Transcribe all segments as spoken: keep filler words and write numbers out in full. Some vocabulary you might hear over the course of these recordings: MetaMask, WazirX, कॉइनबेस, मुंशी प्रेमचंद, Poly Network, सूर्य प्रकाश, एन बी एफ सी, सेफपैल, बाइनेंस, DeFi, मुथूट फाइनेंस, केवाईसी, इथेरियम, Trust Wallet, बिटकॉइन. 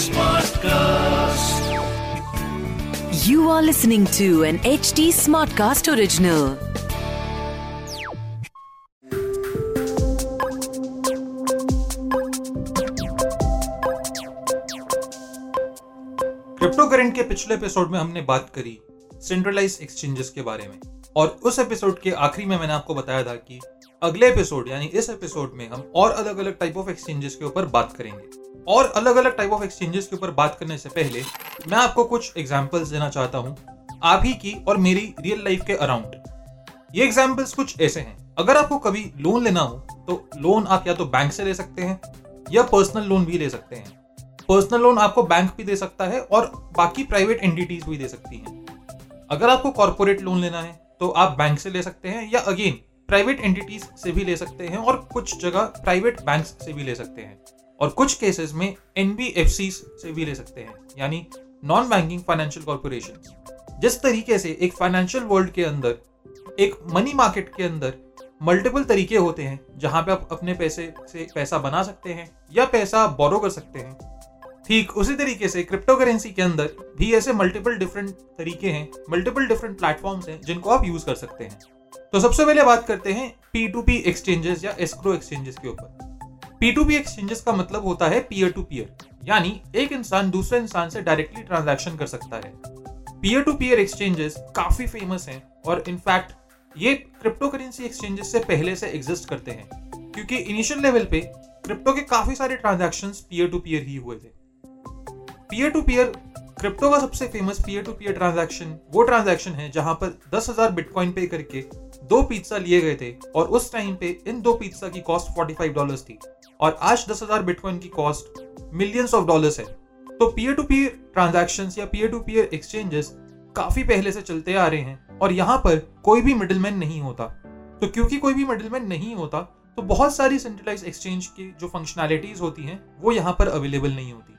Smartcast. You are listening to an H D Smartcast original. Cryptocurrency के पिछले episode में हमने बात करी सेंट्रलाइज्ड एक्सचेंजेस के बारे में और उस एपिसोड के आखिरी में मैंने आपको बताया था कि अगले एपिसोड यानी इस एपिसोड में हम और अलग अलग टाइप ऑफ एक्सचेंजेस के ऊपर बात करेंगे। और अलग अलग टाइप ऑफ एक्सचेंजेस के ऊपर बात करने से पहले मैं आपको कुछ एग्जांपल्स देना चाहता हूँ आप ही की और मेरी रियल लाइफ के अराउंड। ये एग्जांपल्स कुछ ऐसे हैं, अगर आपको कभी लोन लेना हो तो लोन आप या तो बैंक से ले सकते हैं या पर्सनल लोन भी ले सकते हैं। पर्सनल लोन आपको बैंक भी दे सकता है और बाकी प्राइवेट एंटिटीज भी दे सकती हैं। अगर आपको कॉर्पोरेट लोन लेना है तो आप बैंक से ले सकते हैं या अगेन प्राइवेट एंटिटीज से भी ले सकते हैं और कुछ जगह प्राइवेट बैंक से भी ले सकते हैं और कुछ केसेस में एन बी एफ सी से भी ले सकते हैं यानी नॉन बैंकिंग फाइनेंशियल कॉर्पोरेशंस। जिस तरीके से एक फाइनेंशियल वर्ल्ड के अंदर एक मनी मार्केट के अंदर मल्टीपल तरीके होते हैं जहां पे आप अपने पैसे से पैसा बना सकते हैं या पैसा बोरो कर सकते हैं, ठीक उसी तरीके से क्रिप्टो करेंसी के अंदर भी ऐसे मल्टीपल डिफरेंट तरीके हैं, मल्टीपल डिफरेंट प्लेटफॉर्म्स हैं जिनको आप यूज कर सकते हैं। तो सबसे पहले बात करते हैं पी टू पी एक्सचेंजेस या एस्क्रो एक्सचेंजेस के ऊपर। पी टू पी एक्सचेंजेस का मतलब होता है पीयर टू पीयर, यानी एक इंसान दूसरे इंसान से डायरेक्टली ट्रांजैक्शन कर सकता है। पीयर टू पीयर एक्सचेंजेस काफी फेमस हैं और इनफैक्ट ये क्रिप्टो करेंसी एक्सचेंजेस से पहले से एग्जिस्ट करते हैं क्योंकि इनिशियल लेवल पे क्रिप्टो के काफी सारे ट्रांजैक्शंस पीयर टू पीयर ही हुए थे। पीयर टू पीयर क्रिप्टो का सबसे famous peer to peer transaction वो ट्रांजैक्शन है जहां पर दस हजार बिटकॉइन पे करके दो पिज्जा लिए गए थे और उस टाइम पे इन दो पिज्जा की कॉस्ट पैंतालीस डॉलर्स थी और आज दस हजार बिटकॉइन की कॉस्ट मिलियंस ऑफ डॉलर्स है। तो पीयर टू पीयर ट्रांजैक्शंस या पीयर टू पीयर एक्सचेंजेस काफी पहले से चलते आ रहे हैं और यहाँ पर कोई भी मिडिलमैन नहीं होता। तो क्योंकि कोई भी मिडिलमैन नहीं होता तो बहुत सारी सेंट्रलाइज एक्सचेंज की जो फंक्शनैलिटीज होती हैं वो यहाँ पर अवेलेबल नहीं होती।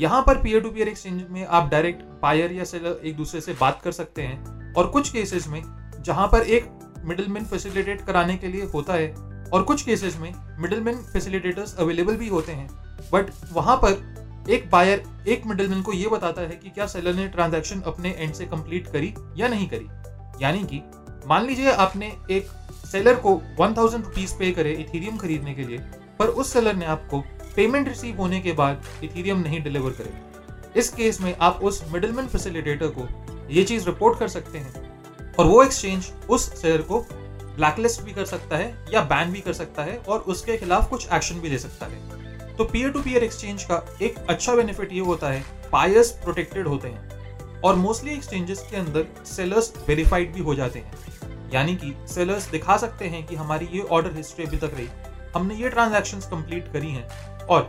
यहाँ पर पीयर टू पीयर एक्सचेंज में आप डायरेक्ट बायर या सेलर एक दूसरे से बात कर सकते हैं और कुछ केसेस में जहाँ पर एक मिडिलमैन फैसिलिटेट कराने के लिए होता है और कुछ केसेस में मिडिलमैन फैसिलिटेटर्स अवेलेबल भी होते हैं, बट वहां पर एक बायर एक मिडिलमैन को ये बताता है कि क्या सेलर ने ट्रांजैक्शन अपने एंड से कंप्लीट करी या नहीं करी। यानी कि मान लीजिए आपने एक सेलर को एक हज़ार रुपीस पे करे इथेरियम खरीदने के लिए, पर उस सेलर ने आपको पेमेंट रिसीव होने के बाद इथेरियम नहीं डिलीवर करे। इस केस में आप उस मिडिलमैन फैसिलिटेटर को ये चीज रिपोर्ट कर सकते हैं और वो एक्सचेंज उस शेयर को ब्लैकलिस्ट भी कर सकता है या बैन भी कर सकता है और उसके खिलाफ कुछ एक्शन भी ले सकता है। तो पीयर टू पीयर एक्सचेंज का एक अच्छा बेनिफिट ये होता है बायर्स प्रोटेक्टेड होते हैं और मोस्टली एक्सचेंजेस के अंदर सेलर्स वेरीफाइड भी हो जाते हैं, यानी कि सेलर्स दिखा सकते हैं कि हमारी ये ऑर्डर हिस्ट्री अभी तक रही, हमने ये ट्रांजैक्शंस कंप्लीट करी हैं और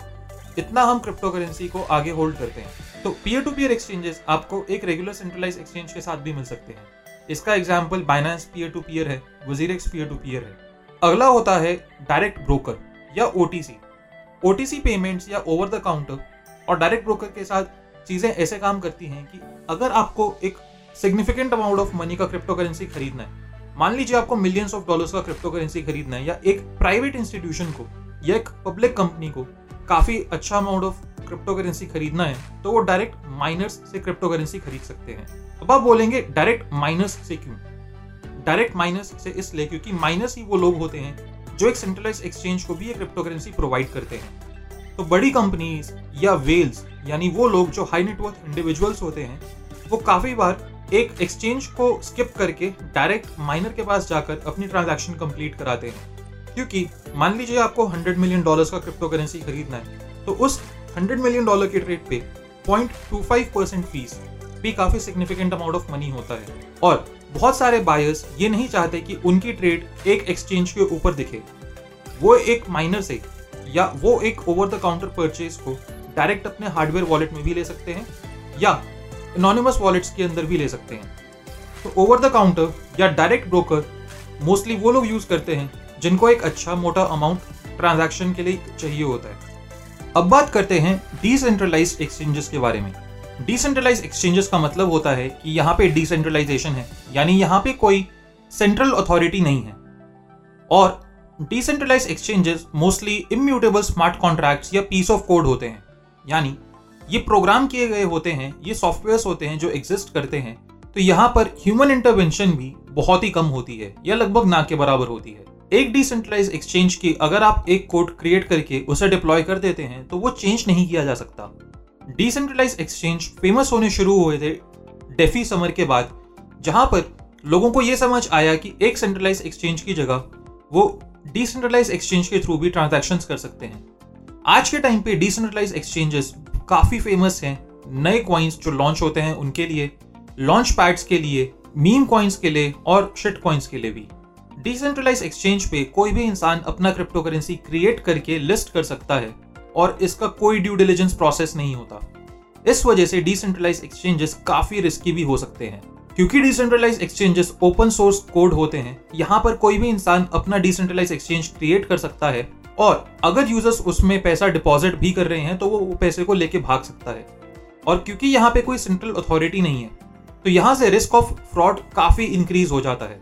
इतना हम क्रिप्टो करेंसी को आगे होल्ड करते हैं। तो पीयर टू पीयर एक्सचेंजेस आपको एक रेगुलर सेंट्रलाइज एक्सचेंज के साथ भी मिल सकते हैं। इसका example बाइनेंस peer to peer है, WazirX पीयर टू पीयर है। अगला होता है डायरेक्ट ब्रोकर या O T C. O T C payments या ओवर द काउंटर और डायरेक्ट ब्रोकर के साथ चीज़ें ऐसे काम करती हैं कि अगर आपको एक सिग्निफिकेंट अमाउंट ऑफ मनी का क्रिप्टो करेंसी खरीदना है, मान लीजिए आपको मिलियंस ऑफ डॉलर्स का क्रिप्टो करेंसी खरीदना है या एक प्राइवेट इंस्टीट्यूशन को या एक पब्लिक कंपनी को काफ़ी अच्छा अमाउंट ऑफ क्रिप्टो करेंसी खरीदना है, तो वो डायरेक्ट माइनर्स से क्रिप्टो करेंसी खरीद सकते हैं। अब आप बोलेंगे डायरेक्ट माइनर्स से क्यों? डायरेक्ट माइनर्स से इसलिए क्योंकि माइनर्स ही वो लोग होते हैं जो एक सेंट्रलाइज एक्सचेंज को भी एक क्रिप्टो करेंसी प्रोवाइड करते हैं। तो बड़ी कंपनीज या वेल्स यानी वो लोग जो हाई नेटवर्थ इंडिविजुअल्स होते हैं वो काफ़ी बार एक एक्सचेंज को स्किप करके डायरेक्ट माइनर के पास जाकर अपनी ट्रांजैक्शन कंप्लीट कराते हैं। क्योंकि मान लीजिए आपको हंड्रेड मिलियन डॉलर्स का क्रिप्टो करेंसी खरीदना है तो उस हंड्रेड मिलियन डॉलर के ट्रेड पे point two five percent fees भी काफ़ी सिग्निफिकेंट अमाउंट ऑफ मनी होता है और बहुत सारे बायर्स ये नहीं चाहते कि उनकी ट्रेड एक एक्सचेंज के ऊपर दिखे। वो एक माइनर से या वो एक ओवर द काउंटर परचेज को डायरेक्ट अपने हार्डवेयर वॉलेट में भी ले सकते हैं या एनोनिमस वॉलेट्स के अंदर भी ले सकते हैं। तो ओवर द काउंटर या डायरेक्ट ब्रोकर मोस्टली वो लोग यूज़ करते हैं जिनको एक अच्छा मोटा अमाउंट ट्रांजैक्शन के लिए चाहिए होता है। अब बात करते हैं डिसेंट्रलाइज्ड एक्सचेंजेस के बारे में। डिसेंट्रलाइज्ड एक्सचेंजेस का मतलब होता है कि यहाँ पे डिसेंट्रलाइजेशन है, यानी यहाँ पे कोई सेंट्रल अथॉरिटी नहीं है और decentralized exchanges mostly immutable smart contracts या पीस ऑफ कोड होते हैं, यानी ये प्रोग्राम किए गए होते हैं, ये सॉफ्टवेयर्स होते हैं जो एग्जिस्ट करते हैं। तो यहाँ पर ह्यूमन इंटरवेंशन भी बहुत ही कम होती है या लगभग ना के बराबर होती है। एक डिसेंट्रलाइज एक्सचेंज की अगर आप एक कोड क्रिएट करके उसे डिप्लॉय कर देते हैं तो वो चेंज नहीं किया जा सकता। डिसेंट्रलाइज एक्सचेंज फेमस होने शुरू हुए थे डेफी समर के बाद, जहाँ पर लोगों को ये समझ आया कि एक सेंट्रलाइज एक्सचेंज की जगह वो डिसेंट्रलाइज एक्सचेंज के थ्रू भी ट्रांजैक्शंस कर सकते हैं। आज के टाइम पे डिसेंट्रलाइज एक्सचेंजेस काफ़ी फेमस हैं नए कॉइन्स जो लॉन्च होते हैं उनके लिए, लॉन्च पैड्स के लिए, मीम कॉइन्स के लिए और शिट कॉइन्स के लिए भी। डिसेंट्रलाइज एक्सचेंज पे कोई भी इंसान अपना क्रिप्टो करेंसी क्रिएट करके लिस्ट कर सकता है और इसका कोई ड्यू डिलिजेंस प्रोसेस नहीं होता। इस वजह से डिसेंट्रलाइज एक्सचेंजेस काफ़ी रिस्की भी हो सकते हैं। क्योंकि decentralize exchanges open source code होते हैं, यहाँ पर कोई भी इंसान अपना डिसेंट्रलाइज एक्सचेंज क्रिएट कर सकता है और अगर यूजर्स उसमें पैसा डिपॉजिट भी कर रहे हैं तो वो पैसे को लेके भाग सकता है। और क्योंकि यहाँ पे कोई सेंट्रल अथॉरिटी नहीं है तो यहाँ से रिस्क ऑफ फ्रॉड काफ़ी इंक्रीज हो जाता है।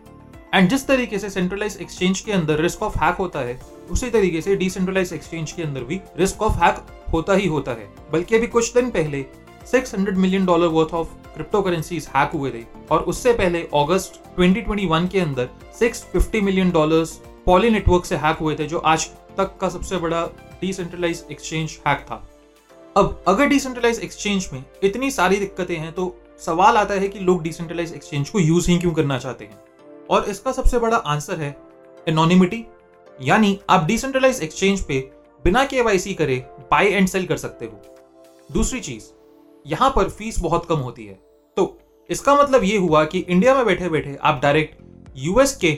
एंड जिस तरीके से सेंट्रलाइज एक्सचेंज के अंदर रिस्क ऑफ हैक होता है, उसी तरीके से डिसेंट्रलाइज एक्सचेंज के अंदर भी रिस्क ऑफ हैक होता ही होता है। बल्कि अभी कुछ दिन पहले छह सौ million dollar worth of crypto currencies hack हुए थे और उससे पहले अगस्त दो हज़ार इक्कीस के अंदर छह सौ पचास मिलियन डॉलर्स पॉली नेटवर्क से हैक हुए थे, जो आज तक का सबसे बड़ा डिसेंट्रलाइज एक्सचेंज हैक था। अब अगर डिसेंट्रलाइज एक्सचेंज में इतनी सारी दिक्कतें हैं तो सवाल आता है कि लोग डिसेंट्रलाइज एक्सचेंज को यूज ही क्यों करना चाहते हैं, और इसका सबसे बड़ा आंसर है एनोनिमिटी। यानी आप डिसेंट्रलाइज एक्सचेंज पे बिना केवाईसी करे बाय एंड सेल कर सकते हो। दूसरी चीज, यहाँ पर फीस बहुत कम होती है, तो इसका मतलब ये हुआ कि इंडिया में बैठे बैठे आप डायरेक्ट यूएस के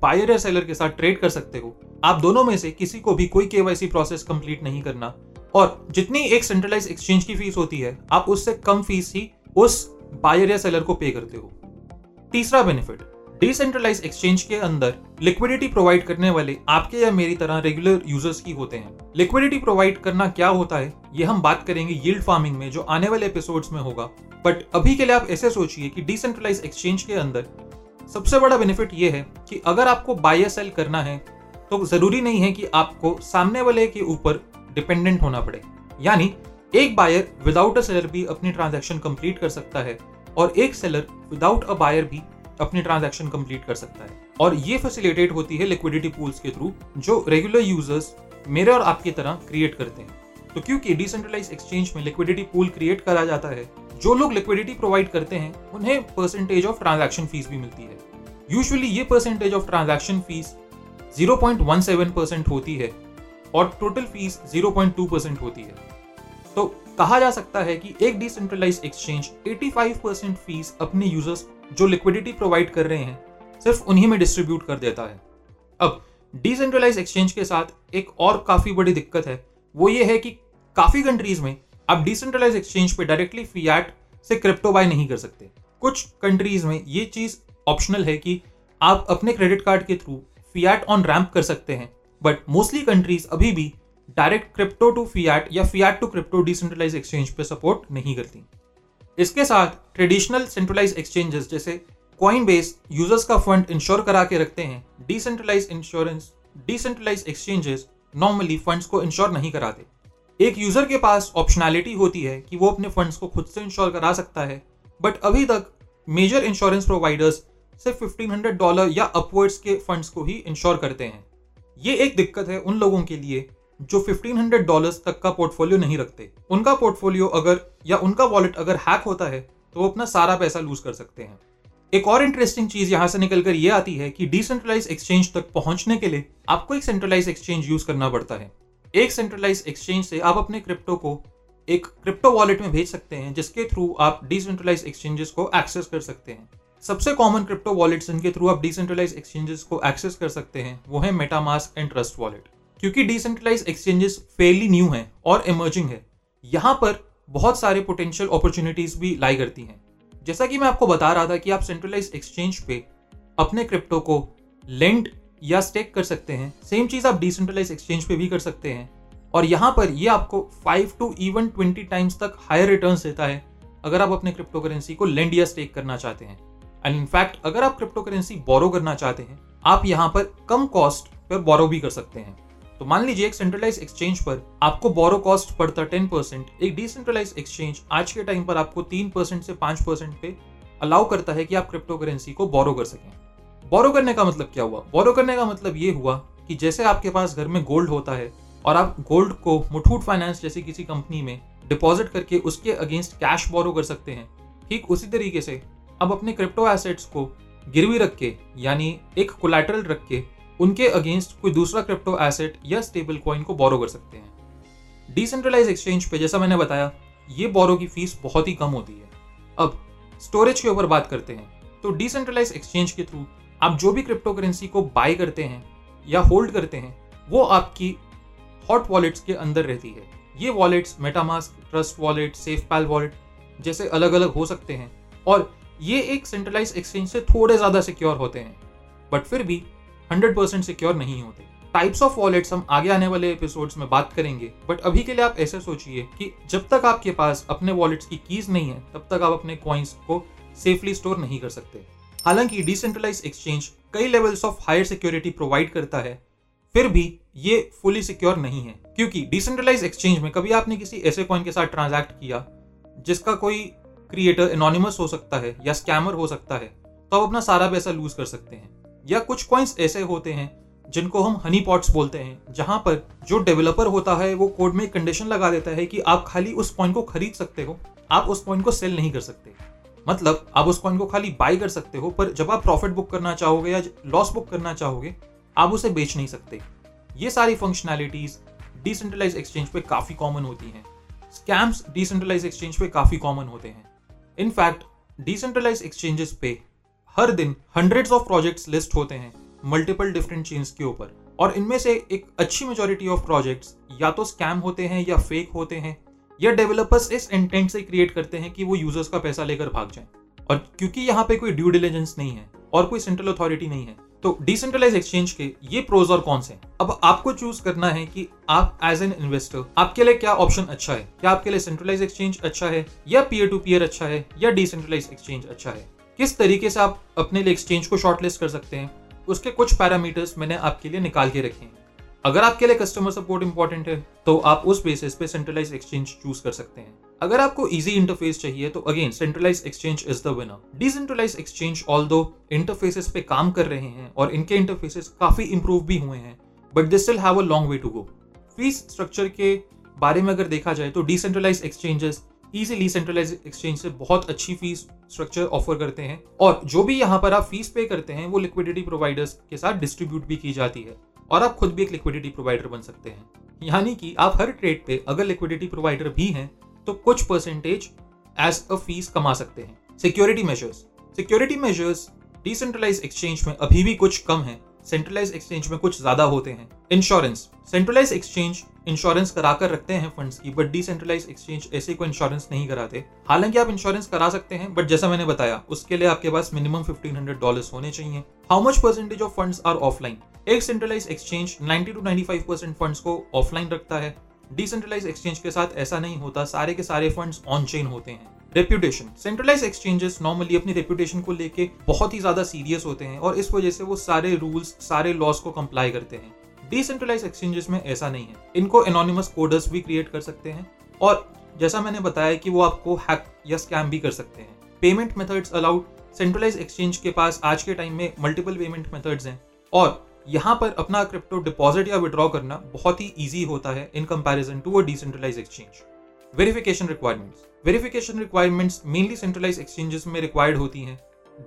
बायर या सेलर के साथ ट्रेड कर सकते हो। आप दोनों में से किसी को भी कोई केवाईसी प्रोसेस कंप्लीट नहीं करना, और जितनी एक सेंट्रलाइज एक्सचेंज की फीस होती है आप उससे कम फीस ही उस बायर या सेलर को पे करते हो। तीसरा बेनिफिट, डिसेंट्रलाइज एक्सचेंज के अंदर लिक्विडिटी प्रोवाइड करने वाले आपके या मेरी तरह रेगुलर यूजर्स की होते हैं। लिक्विडिटी प्रोवाइड करना क्या होता है ये हम बात करेंगे यील्ड फार्मिंग में, जो आने वाले एपिसोड्स में होगा। बट अभी के लिए आप ऐसे सोचिए कि डिसेंट्रलाइज एक्सचेंज के अंदर सबसे बड़ा बेनिफिट ये है कि अगर आपको बाय या सेल करना है तो जरूरी नहीं है कि आपको सामने वाले के ऊपर डिपेंडेंट होना पड़े। यानी एक बायर विदाउट अ सेलर भी अपनी ट्रांजैक्शन कंप्लीट कर सकता है और एक सेलर विदाउट अ बायर भी अपनी ट्रांजैक्शन कंप्लीट कर सकता है, और ये फैसिलिटेट होती है लिक्विडिटी पूल्स के थ्रू जो रेगुलर यूजर्स मेरे और आपकी तरह क्रिएट करते हैं। तो क्योंकि डिसेंट्रलाइज एक्सचेंज में लिक्विडिटी पूल क्रिएट करा जाता है, जो लोग लिक्विडिटी प्रोवाइड करते हैं उन्हें परसेंटेज ऑफ ट्रांजैक्शन फीस भी मिलती है। यूजुअली ये percentage of transaction fees zero point one seven percent होती है और total fees zero point two percent होती है। तो कहा जा सकता है कि एक डिसेंट्रलाइज एक्सचेंज पचासी परसेंट फीस अपने यूजर्स जो लिक्विडिटी प्रोवाइड कर रहे हैं सिर्फ उन्हीं में डिस्ट्रीब्यूट कर देता है। अब डिसेंट्रलाइज एक्सचेंज के साथ एक और काफ़ी बड़ी दिक्कत है, वो ये है कि काफ़ी कंट्रीज़ में आप डिसेंट्रलाइज एक्सचेंज पे डायरेक्टली फियाट से क्रिप्टो बाय नहीं कर सकते। कुछ कंट्रीज़ में ये चीज़ ऑप्शनल है कि आप अपने क्रेडिट कार्ड के थ्रू फियाट ऑन रैम्प कर सकते हैं, बट मोस्टली कंट्रीज़ अभी भी डायरेक्ट क्रिप्टो टू फियाट या fiat to crypto decentralize exchange पे सपोर्ट नहीं करती। इसके साथ ट्रेडिशनल सेंट्रलाइज एक्सचेंजेस जैसे कॉइनबेस यूजर्स का फंड इंश्योर करा के रखते हैं। Decentralize insurance decentralize exchanges normally funds को इंश्योर नहीं कराते। एक यूजर के पास ऑप्शनैलिटी होती है कि वो अपने फंड्स को खुद से इंश्योर करा सकता है, बट अभी तक मेजर इंश्योरेंस प्रोवाइडर्स सिर्फ पंद्रह सौ डॉलर या अपवर्ड्स के फंड्स को ही इंश्योर करते हैं। ये एक दिक्कत है उन लोगों के लिए जो पंद्रह सौ डॉलर्स तक का पोर्टफोलियो नहीं रखते। उनका पोर्टफोलियो अगर या उनका वॉलेट अगर हैक होता है तो वो अपना सारा पैसा लूज कर सकते हैं। एक और इंटरेस्टिंग चीज़ यहाँ से निकल कर ये आती है कि डिसेंट्रलाइज एक्सचेंज तक पहुँचने के लिए आपको एक सेंट्रलाइज एक्सचेंज यूज़ करना पड़ता है। एक सेंट्रलाइज एक्सचेंज से आप अपने क्रिप्टो को एक क्रिप्टो वॉलेट में भेज सकते हैं, जिसके थ्रू आप डिसेंट्रलाइज एक्सचेंजेस को एक्सेस कर सकते हैं। सबसे कॉमन क्रिप्टो वॉलेट्स जिनके थ्रू आप डिसेंट्रलाइज एक्सचेंजेस को एक्सेस कर सकते हैं वो है मेटामास्क एंड ट्रस्ट वॉलेट। क्योंकि डिसेंट्रलाइज एक्सचेंजेस फेयरली न्यू हैं और इमर्जिंग है, यहाँ पर बहुत सारे पोटेंशियल अपॉर्चुनिटीज भी लाई करती हैं। जैसा कि मैं आपको बता रहा था कि आप सेंट्रलाइज एक्सचेंज पे अपने क्रिप्टो को लेंड या स्टेक कर सकते हैं, सेम चीज़ आप डिसेंट्रलाइज एक्सचेंज पे भी कर सकते हैं, और यहाँ पर ये आपको five to even twenty times तक हायर रिटर्न्स देता है अगर आप अपने क्रिप्टो करेंसी को लेंड या स्टेक करना चाहते हैं। एंड इनफैक्ट अगर आप क्रिप्टो करेंसी बोरो करना चाहते हैं आप यहाँ पर कम कॉस्ट पर बोरो भी कर सकते हैं। तो मान लीजिए एक सेंट्रलाइज एक्सचेंज पर आपको बोरो कॉस्ट पड़ता टेन परसेंट, एक डिसेंट्रलाइज एक्सचेंज आज के टाइम पर आपको तीन परसेंट से पांच परसेंट पे अलाउ करता है कि आप क्रिप्टो करेंसी को बोरो कर सकें। बोरो करने का मतलब क्या हुआ? बोरो करने का मतलब ये हुआ कि जैसे आपके पास घर में गोल्ड होता है और आप गोल्ड को मुथूट फाइनेंस जैसी किसी कंपनी में डिपॉजिट करके उसके अगेंस्ट कैश बोरो कर सकते हैं, ठीक उसी तरीके से अब अपने क्रिप्टो एसेट्स को गिरवी रख के यानी एक कोलैटरल रख के उनके अगेंस्ट कोई दूसरा क्रिप्टो एसेट या स्टेबल कॉइन को बोरो कर सकते हैं। डिसेंट्रलाइज एक्सचेंज पे जैसा मैंने बताया ये बोरो की फीस बहुत ही कम होती है। अब स्टोरेज के ऊपर बात करते हैं तो डिसेंट्रलाइज एक्सचेंज के थ्रू आप जो भी क्रिप्टो करेंसी को बाय करते हैं या होल्ड करते हैं वो आपकी हॉट वॉलेट्स के अंदर रहती है। ये wallets MetaMask, trust wallet, सेफपैल wallet जैसे अलग अलग हो सकते हैं और ये एक सेंट्रलाइज एक्सचेंज से थोड़े ज़्यादा सिक्योर होते हैं बट फिर भी हंड्रेड परसेंट सिक्योर नहीं होते। टाइप्स ऑफ वॉलेट्स हम आगे आने वाले एपिसोड्स में बात करेंगे बट अभी के लिए आप ऐसे सोचिए कि जब तक आपके पास अपने वॉलेट्स की कीज नहीं है तब तक आप अपने कॉइन्स को सेफली स्टोर नहीं कर सकते। हालांकि डिसेंट्रलाइज एक्सचेंज कई levels of higher security provide करता है फिर भी ये फुली सिक्योर नहीं है क्योंकि डिसेंट्रलाइज एक्सचेंज में कभी आपने किसी ऐसे कॉइन के साथ ट्रांजैक्ट किया जिसका कोई क्रिएटर एनोनिमस हो सकता है या स्कैमर हो सकता है तो आप अपना सारा पैसा लूज कर सकते हैं। या कुछ कॉइन्स ऐसे होते हैं जिनको हम हनी पॉट्स बोलते हैं जहां पर जो डेवलपर होता है वो कोड में कंडीशन लगा देता है कि आप खाली उस कॉइन को खरीद सकते हो, आप उस कॉइन को सेल नहीं कर सकते। मतलब आप उस कॉइन को खाली बाय कर सकते हो पर जब आप प्रॉफिट बुक करना चाहोगे या लॉस बुक करना चाहोगे आप उसे बेच नहीं सकते। ये सारी फंक्शनैलिटीज डिसेंट्रलाइज एक्सचेंज पे काफ़ी कॉमन होती हैं। स्कैम्स डिसेंट्रलाइज एक्सचेंज पे काफ़ी कॉमन होते हैं। इनफैक्ट डिसेंट्रलाइज एक्सचेंजेस पे हर दिन हंड्रेड्स ऑफ प्रोजेक्ट्स लिस्ट होते हैं मल्टीपल डिफरेंट चेन्स के ऊपर और इनमें से एक अच्छी मेजॉरिटी ऑफ प्रोजेक्ट्स या तो स्कैम होते हैं या फेक होते हैं या डेवलपर्स इस इंटेंट से क्रिएट करते हैं कि वो यूजर्स का पैसा लेकर भाग जाएं। और क्योंकि यहाँ पे कोई ड्यू डिलिजेंस नहीं है और कोई सेंट्रल अथॉरिटी नहीं है तो डिसेंट्रलाइज एक्सचेंज के ये प्रोज और कॉन्स हैं। अब आपको चूज करना है कि आप एज एन इन्वेस्टर आपके लिए क्या ऑप्शन अच्छा है, क्या आपके लिए सेंट्रलाइज एक्सचेंज अच्छा है या पीयर टू पीयर अच्छा है या डिसेंट्रलाइज एक्सचेंज अच्छा है। किस तरीके से आप अपने लिए एक्सचेंज को शॉर्टलिस्ट कर सकते हैं उसके कुछ पैरामीटर्स मैंने आपके लिए निकाल के रखे हैं। अगर आपके लिए कस्टमर सपोर्ट इंपॉर्टेंट है तो आप उस बेसिस पे सेंट्रलाइज एक्सचेंज चूज कर सकते हैं। अगर आपको इजी इंटरफेस चाहिए तो again centralize exchange is the winner. Decentralize exchange although interfaces पे काम कर रहे हैं और इनके इंटरफेसेस काफी इंप्रूव भी हुए हैं but they still have a long way to go. Fees structure के बारे में अगर देखा जाए तो decentralize exchanges easily centralize exchange से बहुत अच्छी फीस स्ट्रक्चर ऑफर करते हैं और जो भी यहाँ पर आप फीस पे करते हैं वो लिक्विडिटी प्रोवाइडर्स के साथ डिस्ट्रीब्यूट भी की जाती है और आप खुद भी एक लिक्विडिटी प्रोवाइडर बन सकते हैं। यानी कि आप हर ट्रेड पे अगर लिक्विडिटी प्रोवाइडर भी हैं तो कुछ परसेंटेज एज अ फीस कमा सकते हैं। Security measures security measures decentralize exchange में अभी भी कुछ कम है, सेंट्रलाइज एक्सचेंज में कुछ ज्यादा होते हैं। इंश्योरेंस सेंट्रलाइज एक्सचेंज इंश्योरेंस करा कर रखते हैं फंड्स की बट डिसेंट्रलाइज एक्सचेंज ऐसे कोई इंश्योरेंस नहीं कराते। हालांकि आप इंश्योरेंस करा सकते हैं बट जैसा मैंने बताया उसके लिए आपके पास मिनिमम फिफ्टीन हंड्रेड डॉलर्स होने चाहिए। How much percentage of funds are offline? एक centralize exchange ninety two ninety five percent funds को ऑफलाइन रखता है। डिसेंट्रलाइज एक्सचेंज के साथ ऐसा नहीं होता, सारे के सारे फंड्स ऑन चेन होते हैं। रेप्यूटेशन सेंट्रलाइज एक्सचेंजेस नॉर्मली अपनी रेप्यूटेशन को लेके बहुत ही ज्यादा सीरियस होते हैं और इस वजह से वो सारे रूल्स सारे लॉस को कंप्लाई करते हैं। डिसेंट्रलाइज एक्सचेंजेस में ऐसा नहीं है, इनको एनोनिमस कोडर्स भी क्रिएट कर सकते हैं और जैसा मैंने बताया कि वो आपको हैक या स्कैम भी कर सकते हैं। Payment methods allowed centralize exchange के पास आज के टाइम में मल्टीपल पेमेंट मेथड्स हैं और यहाँ पर अपना क्रिप्टो डिपॉजिट या विड्रॉ करना बहुत ही ईजी होता है in comparison to a decentralize exchange. Verification requirements verification requirements mainly centralize exchanges में रिक्वायर्ड होती हैं।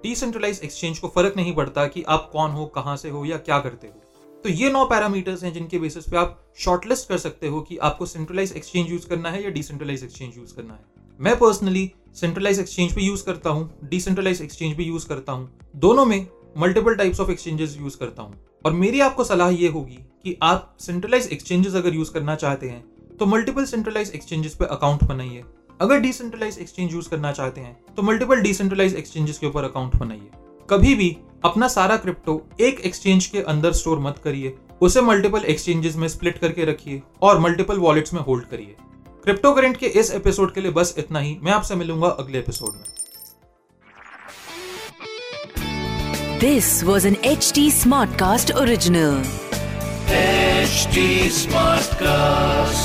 डिसेंट्रलाइज एक्सचेंज को फर्क नहीं पड़ता कि आप कौन हो, कहाँ से हो या क्या करते हो। तो ये नौ पैरामीटर्स हैं जिनके बेसिस पे आप शॉर्टलिस्ट कर सकते हो कि आपको सेंट्रलाइज एक्सचेंज यूज करना है या डिसेंट्रलाइज एक्सचेंज यूज करना है। मैं पर्सनली सेंट्रलाइज एक्सचेंज भी यूज करता हूँ, डिसेंट्रलाइज एक्सचेंज भी यूज करता हूँ, दोनों में multiple types of exchanges use करता हूँ और मेरी आपको सलाह ये होगी कि आप सेंट्रलाइज एक्सचेंजेस अगर यूज करना चाहते हैं तो मल्टीपल सेंट्रलाइज एक्सचेंजेस पे अकाउंट बनाइए। अगर डिसेंट्रलाइज एक्सचेंज यूज करना चाहते हैं तो मल्टीपल डिसेंट्रलाइज एक्सचेंजेस के ऊपर अकाउंट बनाइए। कभी भी अपना सारा क्रिप्टो एक एक्सचेंज के अंदर स्टोर मत करिए, उसे मल्टीपल एक्सचेंजेस में स्प्लिट करके रखिए और मल्टीपल वॉलेट्स में होल्ड करिए। क्रिप्टो करेंट के इस एपिसोड के लिए बस इतना ही। मैं आपसे मिलूंगा अगले एपिसोड में। This was an H T smart cast original. H D smart cast.